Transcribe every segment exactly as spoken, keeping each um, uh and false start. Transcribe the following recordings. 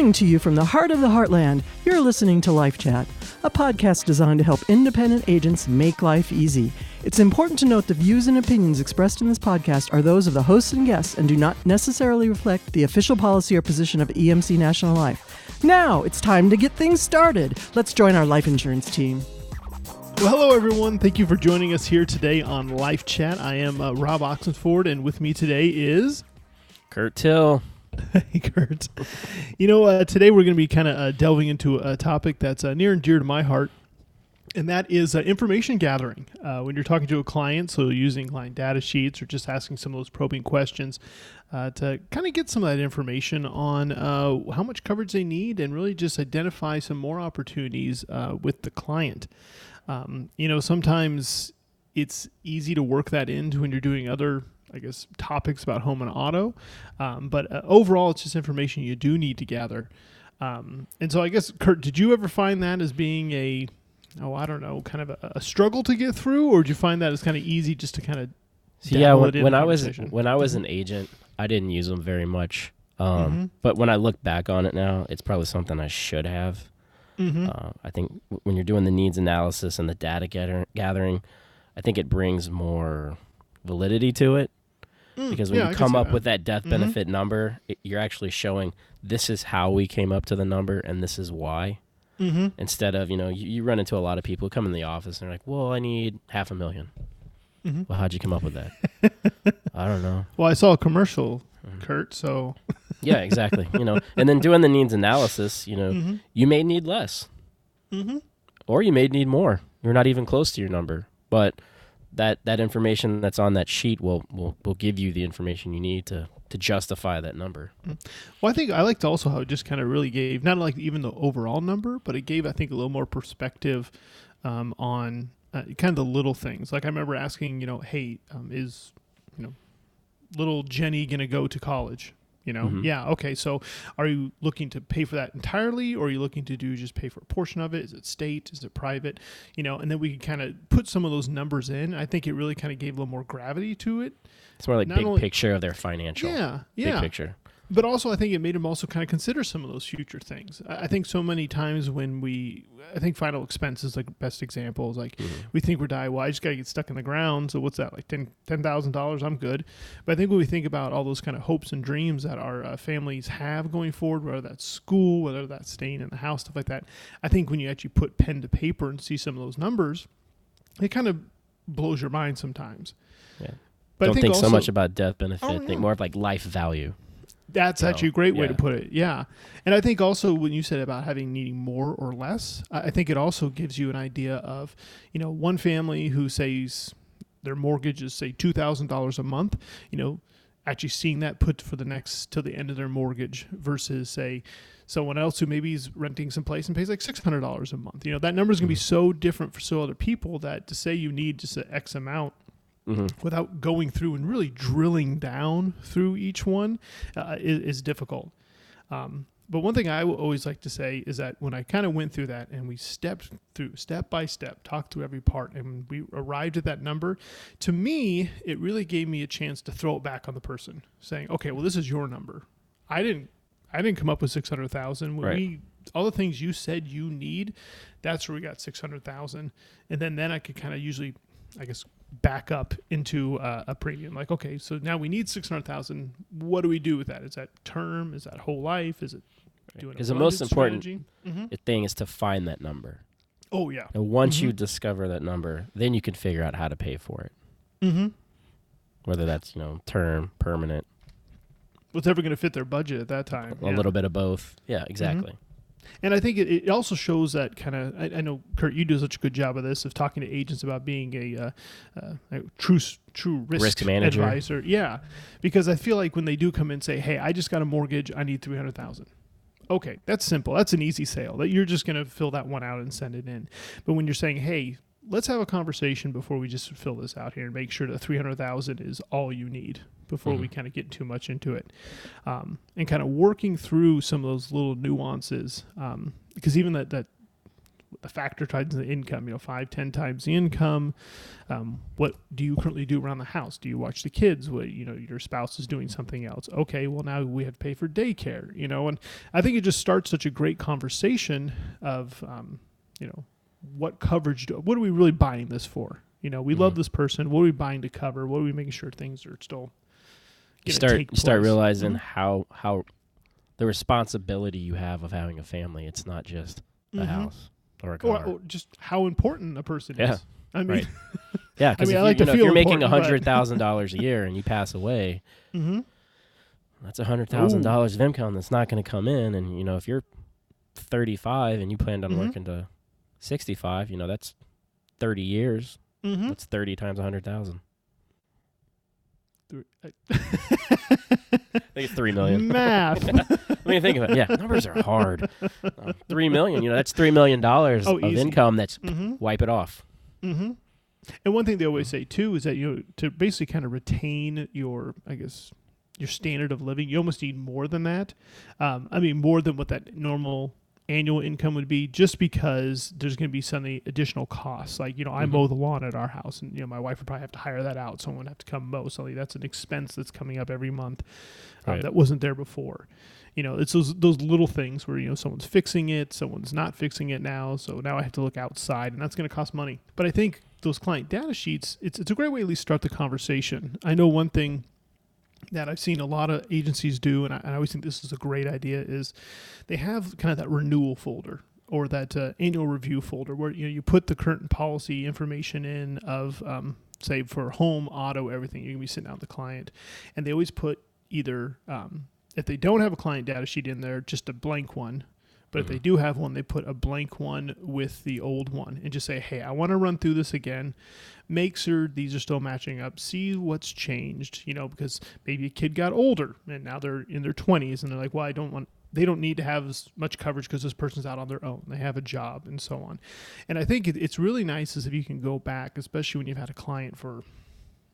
Coming to you from the heart of the heartland, you're listening to Life Chat, a podcast designed to help independent agents make life easy. It's important to note the views and opinions expressed in this podcast are those of the hosts and guests and do not necessarily reflect the official policy or position of E M C National Life. Now it's time to get things started. Let's join our life insurance team. Well, hello, everyone. Thank you for joining us here today on Life Chat. I am uh, Rob Oxenford, and with me today is... Kurt Till. Hey, Kurt. You know, uh, today we're going to be kind of uh, delving into a topic that's uh, near and dear to my heart, and that is uh, information gathering. Uh, when you're talking to a client, so using client data sheets or just asking some of those probing questions uh, to kind of get some of that information on uh, how much coverage they need and really just identify some more opportunities uh, with the client. Um, you know, sometimes it's easy to work that into when you're doing other I guess, topics about home and auto. Um, but uh, overall, it's just information you do need to gather. Um, and so I guess, Kurt, did you ever find that as being a, oh, I don't know, kind of a, a struggle to get through? Or did you find that as kind of easy just to kind of so yeah, when, it when I was when I was an agent, I didn't use them very much. Um, mm-hmm. But when I look back on it now, it's probably something I should have. Mm-hmm. Uh, I think when you're doing the needs analysis and the data gather- gathering, I think it brings more validity to it. Because when yeah, you come up that. with that death benefit mm-hmm. number, it, you're actually showing this is how we came up to the number and this is why. Mm-hmm. Instead of, you know, you, you run into a lot of people who come in the office and they're like, well, I need half a million. Mm-hmm. Well, how'd you come up with that? I don't know. Well, I saw a commercial, mm-hmm. Kurt, so. Yeah, exactly. You know, and then doing the needs analysis, you know, mm-hmm. you may need less mm-hmm. or you may need more. You're not even close to your number, but that that information that's on that sheet will will will give you the information you need to to justify that number. Well, I think I liked also how it just kind of really gave, not like even the overall number, but it gave, I think, a little more perspective um, on uh, kind of the little things. Like I remember asking, you know, hey, um, is, you know, little Jenny going to go to college? You know, mm-hmm. yeah, okay, so are you looking to pay for that entirely, or are you looking to do just pay for a portion of it? Is it state? Is it private? You know, and then we can kind of put some of those numbers in. I think it really kind of gave a little more gravity to it. It's more like Not big only, picture of their financial. Yeah, yeah. Big picture. But also I think it made them also kind of consider some of those future things. I think so many times when we, I think final expense is like best example. Is like mm-hmm. we think we're D I Y, just got to get stuck in the ground. So what's that, like ten thousand dollars, I'm good. But I think when we think about all those kind of hopes and dreams that our uh, families have going forward, whether that's school, whether that's staying in the house, stuff like that, I think when you actually put pen to paper and see some of those numbers, it kind of blows your mind sometimes. Yeah. But Don't I think, think also, so much about death benefit. Oh, yeah. Think more of like life value. That's so, actually a great way yeah. to put it, yeah. And I think also when you said about having needing more or less, I think it also gives you an idea of, you know, one family who says their mortgage is, say, two thousand dollars a month, you know, actually seeing that put for the next till the end of their mortgage versus, say, someone else who maybe is renting someplace and pays like six hundred dollars a month. You know, that number is going to be so different for so other people that to say you need just an X amount Mm-hmm. without going through and really drilling down through each one uh, is, is difficult. Um, but one thing I will always like to say is that when I kind of went through that and we stepped through step by step, talked through every part, and we arrived at that number, to me, it really gave me a chance to throw it back on the person saying, okay, well, this is your number. I didn't, I didn't come up with six hundred thousand. When right. we, all the things you said you need, that's where we got six hundred thousand. And then, then I could kind of usually, I guess, back up into uh, a premium. Like, okay, so now we need six hundred thousand. What do we do with that? Is that term? Is that whole life? Is it doing a Because the most important mm-hmm. thing is to find that number. Oh, yeah. And once mm-hmm. you discover that number, then you can figure out how to pay for it. Mm-hmm. Whether that's, you know, term, permanent. What's ever going to fit their budget at that time. A yeah. little bit of both. Yeah, exactly. Mm-hmm. And I think it, it also shows that kind of, I, I know, Kurt, you do such a good job of this, of talking to agents about being a, uh, uh, a true true risk, risk manager. Advisor. Yeah, because I feel like when they do come in and say, hey, I just got a mortgage, I need three hundred thousand dollars. Okay, that's simple. That's an easy sale. That you're just going to fill that one out and send it in. But when you're saying, hey, let's have a conversation before we just fill this out here and make sure that three hundred thousand dollars is all you need before mm-hmm. we kind of get too much into it. Um, and kind of working through some of those little nuances. Um, because even that, that the factor times the income, you know, five, ten times the income. Um, what do you currently do around the house? Do you watch the kids? What, you know, your spouse is doing something else. Okay, well, now we have to pay for daycare, you know, and I think it just starts such a great conversation of, um, you know, what coverage, do, what are we really buying this for? You know, we mm-hmm. love this person. What are we buying to cover? What are we making sure things are still you start start realizing mm-hmm. how how the responsibility you have of having a family. It's not just a mm-hmm. house or a car. Or, or just how important a person yeah. is. I mean, right. yeah, because I mean, if, I like you, you know, if you're making one hundred thousand dollars a year and you pass away, mm-hmm. that's one hundred thousand dollars of income that's not going to come in. And, you know, if you're thirty-five and you planned on mm-hmm. working to sixty-five, you know, that's thirty years. Mm-hmm. That's thirty times one hundred thousand. I think it's three million. Math. I mean, think about it. Yeah, numbers are hard. Um, three million. You know, that's three million dollars oh, of easy. income. That's mm-hmm. wipe it off. Mm-hmm. And one thing they always say too is that you know, to basically kind of retain your, I guess, your standard of living, you almost need more than that. Um, I mean, more than what that normal annual income would be, just because there's going to be some additional costs. Like, you know, I mm-hmm. mow the lawn at our house, and, you know, my wife would probably have to hire that out. Someone would have to come mow. So that's an expense that's coming up every month um, right. that wasn't there before. You know, it's those those little things where, you know, someone's fixing it, someone's not fixing it now. So now I have to look outside, and that's going to cost money. But I think those client data sheets, it's it's a great way to at least start the conversation. I know one thing that I've seen a lot of agencies do, and I, and I always think this is a great idea, is they have kind of that renewal folder or that uh, annual review folder where, you know, you put the current policy information in of, um, say, for home, auto, everything. You're going to be sending out the client. And they always put either, um, if they don't have a client data sheet in there, just a blank one. But mm-hmm. if they do have one, they put a blank one with the old one and just say, hey, I want to run through this again. Make sure these are still matching up. See what's changed, you know, because maybe a kid got older and now they're in their twenties and they're like, well, I don't want, they don't need to have as much coverage because this person's out on their own. They have a job and so on. And I think it, it's really nice is if you can go back, especially when you've had a client for,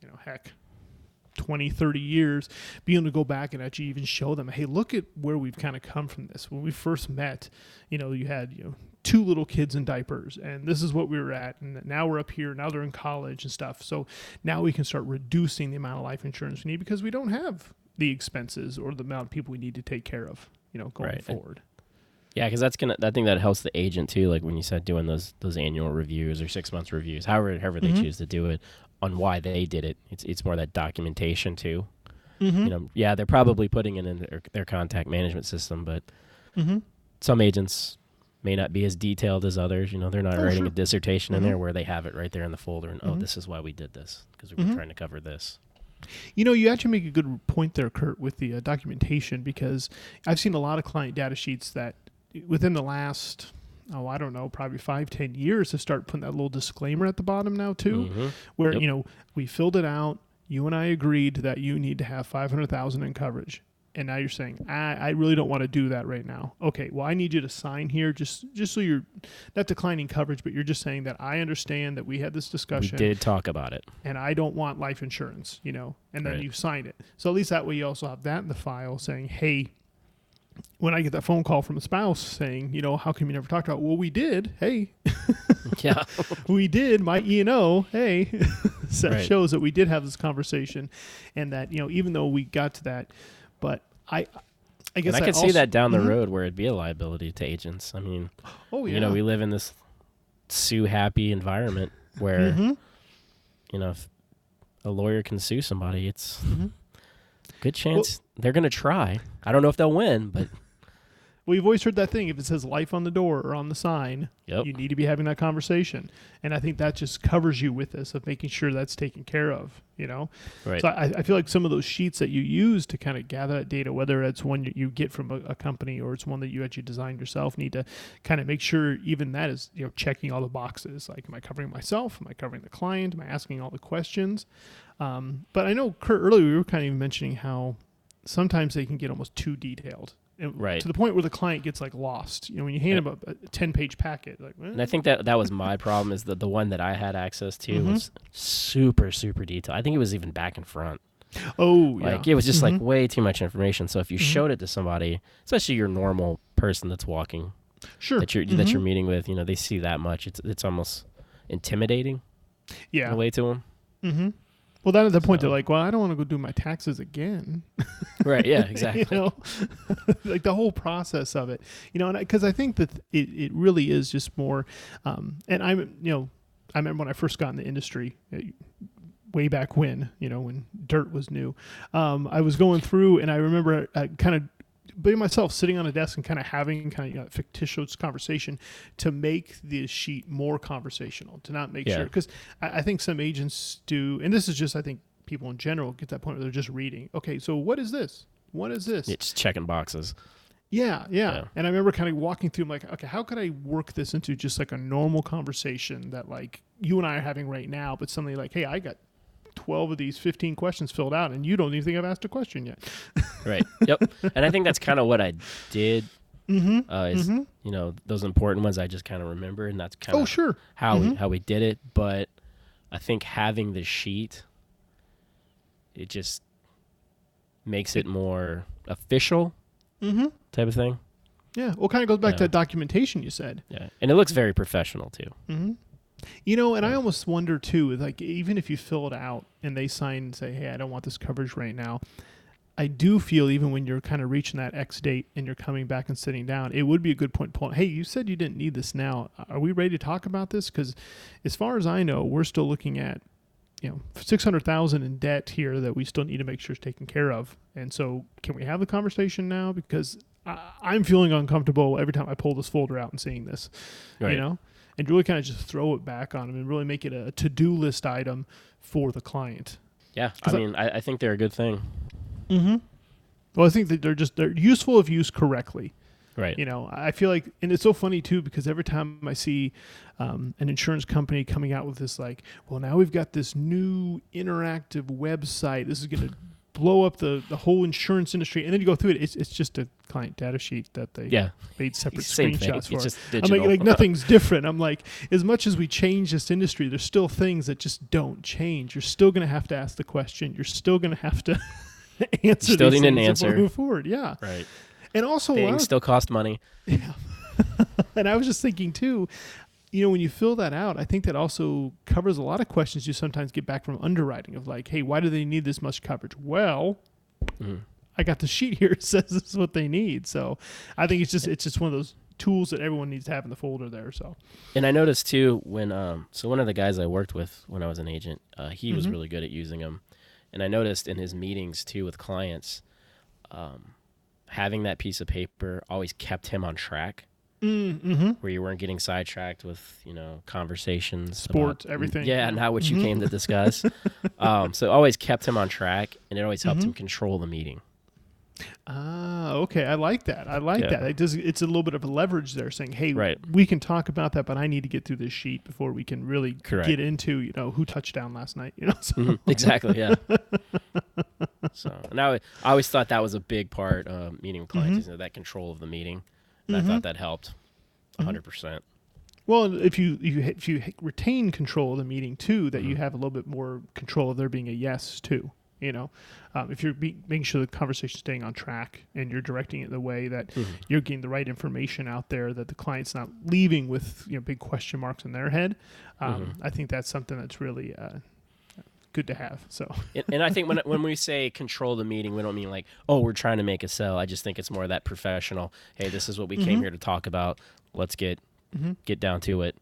you know, heck, twenty, thirty years, being able to go back and actually even show them, hey, look at where we've kind of come from this. When we first met, you know, you had, you know, two little kids in diapers, and this is what we were at, and now we're up here, now they're in college and stuff. So now we can start reducing the amount of life insurance we need because we don't have the expenses or the amount of people we need to take care of, you know, going right. forward. Yeah, because that's gonna, I think that helps the agent too, like when you said doing those those annual reviews or six months reviews, however however mm-hmm. they choose to do it, on why they did it. It's it's more that documentation too. Mm-hmm. You know, yeah, they're probably putting it in their, their contact management system, but mm-hmm. some agents may not be as detailed as others. You know, they're not oh, writing sure. a dissertation mm-hmm. in there where they have it right there in the folder and mm-hmm. oh, this is why we did this because we were mm-hmm. trying to cover this. You know, you actually make a good point there, Kurt, with the uh, documentation, because I've seen a lot of client data sheets that within the last, oh, I don't know, probably five, ten years to start putting that little disclaimer at the bottom now too, mm-hmm. where, yep. you know, we filled it out. You and I agreed that you need to have five hundred thousand dollars in coverage. And now you're saying, I, I really don't want to do that right now. Okay, well, I need you to sign here just, just so you're not declining coverage, but you're just saying that I understand that we had this discussion. We did talk about it. And I don't want life insurance, you know, and then right. you sign it. So at least that way you also have that in the file saying, hey, when I get that phone call from a spouse saying, you know, how come you never talked about it? Well, we did. Hey, yeah, we did. My E and O. Hey, so right. shows that we did have this conversation, and that, you know, even though we got to that, but I, I guess and I could see that down the mm-hmm. road where it'd be a liability to agents. I mean, oh yeah. you know, we live in this sue happy environment where, mm-hmm. you know, if a lawyer can sue somebody, it's mm-hmm. good chance. Well, they're going to try. I don't know if they'll win, but... Well, you've always heard that thing. If it says life on the door or on the sign, yep. you need to be having that conversation. And I think that just covers you with this of making sure that's taken care of, you know? Right. So I, I feel like some of those sheets that you use to kind of gather that data, whether it's one you get from a, a company or it's one that you actually designed yourself, need to kind of make sure even that is, you know, checking all the boxes. Like, am I covering myself? Am I covering the client? Am I asking all the questions? Um, but I know, Kurt, earlier we were kind of mentioning how sometimes they can get almost too detailed, and right. to the point where the client gets like lost. You know, when you hand yeah. them a, a ten-page packet, like. Eh. And I think that that was my problem. Is that the one that I had access to mm-hmm. was super, super detailed. I think it was even back and front. Oh, like, yeah. Like it was just mm-hmm. like way too much information. So if you mm-hmm. showed it to somebody, especially your normal person that's walking sure. that you're mm-hmm. that you're meeting with, you know, they see that much. It's it's almost intimidating. Yeah. In a way to them. Mm-hmm. Well, then at the point so. they're like, well, I don't want to go do my taxes again. Right, yeah, exactly. You know, like the whole process of it. You know, and because I, I think that it, it really is just more, um, and I'm, you know, I remember when I first got in the industry, it, way back when, you know, when dirt was new, um, I was going through and I remember I kind of, by myself sitting on a desk and kind of having kind of you know, fictitious conversation to make the sheet more conversational, to not make yeah. sure, because I, I think some agents do, and this is just, I think people in general get that point where they're just reading. Okay, so what is this? What is this? It's checking boxes. Yeah, yeah, yeah. And I remember kind of walking through, I'm like, okay, how could I work this into just like a normal conversation that like you and I are having right now, but suddenly like, hey, I got twelve of these fifteen questions filled out and you don't even think I've asked a question yet. Right. Yep. And I think that's kind of what I did. Mm-hmm. Uh, is, mm-hmm. You know, those important ones I just kind of remember, and that's kind of oh, sure. how, mm-hmm. we, how we did it. But I think having the sheet, it just makes it more official mm-hmm. type of thing. Yeah. Well, it kind of goes back yeah. to that documentation you said. Yeah. And it looks very professional too. Mm-hmm. You know, and I almost wonder, too, like, even if you fill it out and they sign and say, hey, I don't want this coverage right now, I do feel even when you're kind of reaching that X date and you're coming back and sitting down, it would be a good point to pull, hey, you said you didn't need this now. Are we ready to talk about this? Because as far as I know, we're still looking at, you know, six hundred thousand dollars in debt here that we still need to make sure is taken care of. And so can we have the conversation now? Because I- I'm feeling uncomfortable every time I pull this folder out and seeing this, right. you know? And really kind of just throw it back on them and really make it a to-do list item for the client. Yeah, I mean, I, I think they're a good thing. Mm-hmm. Well, I think that they're just, they're useful if used correctly. Right. You know, I feel like, and it's so funny too, because every time I see um, an insurance company coming out with this, like, well, now we've got this new interactive website. This is going to blow up the, the whole insurance industry. And then you go through it. It's it's just a client data sheet that they yeah. made separate Same screenshots thing. for. It's just digital. I'm like, like nothing's different. I'm like, as much as we change this industry, there's still things that just don't change. You're still going to have to ask the question. You're still going to have to answer. You still need an answer. Move forward. Yeah. Right. And also, things of, still cost money. Yeah. And I was just thinking too, you know, when you fill that out, I think that also covers a lot of questions you sometimes get back from underwriting of like, hey, why do they need this much coverage? Well, mm. I got the sheet here. It says this is what they need. So I think it's just it's just one of those tools that everyone needs to have in the folder there. So, and I noticed too when um so one of the guys I worked with when I was an agent, uh, he mm-hmm. was really good at using them, and I noticed in his meetings too with clients, um, having that piece of paper always kept him on track. Mm-hmm. Where you weren't getting sidetracked with, you know, conversations, sports, about, everything. Yeah, not what mm-hmm. you came to discuss. um, so it always kept him on track, and it always helped mm-hmm. him control the meeting. Ah, okay. I like that. I like yeah. that. It does, it's a little bit of a leverage there saying, hey, right. we can talk about that, but I need to get through this sheet before we can really Correct. get into, you know, who touched down last night, you know? So. Mm-hmm. Exactly, yeah. So, and I, I always thought that was a big part of uh, meeting with clients, mm-hmm. you know, that control of the meeting. And mm-hmm. I thought that helped one hundred percent. Mm-hmm. Well, if you, you if you retain control of the meeting, too, that mm-hmm. you have a little bit more control of there being a yes, too. You know, um, if you're be- making sure the conversation's staying on track and you're directing it the way that mm-hmm. you're getting the right information out there, that the client's not leaving with, you know, big question marks in their head, um, mm-hmm. I think that's something that's really uh, good to have. So, and, and I think when when we say control the meeting, we don't mean like, oh, we're trying to make a sell. I just think it's more of that professional. Hey, this is what we mm-hmm. came here to talk about. Let's get mm-hmm. get down to it.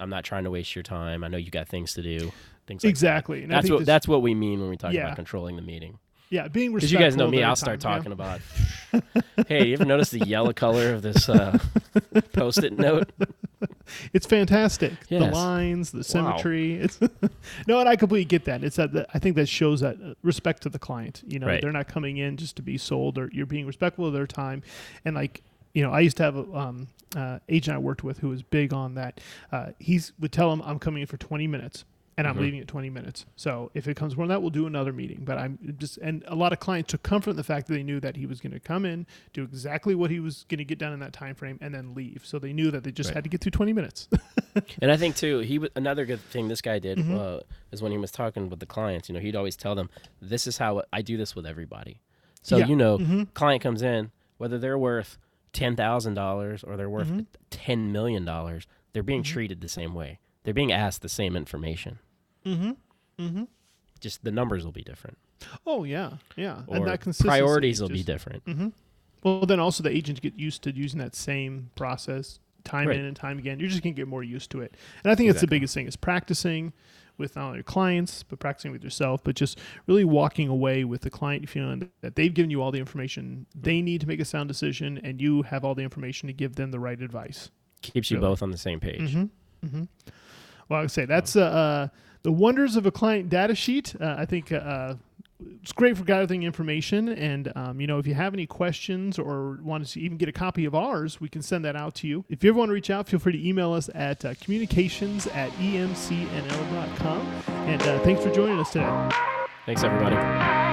I'm not trying to waste your time. I know you got things to do. Things like exactly. That. And that's I think what this, that's what we mean when we talk yeah. about controlling the meeting. Yeah, being respectful. Because you guys know me, I'll start time, talking yeah. about. Hey, you ever notice the yellow color of this uh, post-it note? It's fantastic. Yes. The lines, the symmetry. Wow. It's no, and I completely get that. It's that, that I think that shows that respect to the client. You know, right. they're not coming in just to be sold, or you're being respectful of their time. And like, you know, I used to have a um, uh, agent I worked with who was big on that. Uh, he would tell him, "I'm coming in for twenty minutes." And I'm mm-hmm. leaving at twenty minutes. So if it comes more than that, we'll do another meeting. But I'm just, and a lot of clients took comfort in the fact that they knew that he was going to come in, do exactly what he was going to get done in that time frame, and then leave. So they knew that they just right. had to get through twenty minutes. And I think too, he was, another good thing this guy did mm-hmm. uh, is when he was talking with the clients. You know, he'd always tell them, "This is how I do this with everybody." So yeah. you know, mm-hmm. client comes in, whether they're worth ten thousand dollars or they're worth mm-hmm. ten million dollars, they're being mm-hmm. treated the same way. They're being asked the same information. Mm-hmm. Mm-hmm. Just the numbers will be different. Oh, yeah. Yeah. Or and that consistency priorities will just, be different. Mm-hmm. Well, then also the agents get used to using that same process time right. in and time again. You're just going to get more used to it. And I think exactly. that's the biggest thing is practicing with not only your clients, but practicing with yourself, but just really walking away with the client feeling that they've given you all the information they need to make a sound decision, and you have all the information to give them the right advice. Keeps really. you both on the same page. Mm-hmm. Mm-hmm. Well, I would say that's uh, uh, the wonders of a client data sheet. Uh, I think uh, it's great for gathering information. And, um, you know, if you have any questions or want to even get a copy of ours, we can send that out to you. If you ever want to reach out, feel free to email us at uh, communications at emcnl dot com. And uh, thanks for joining us today. Thanks, everybody.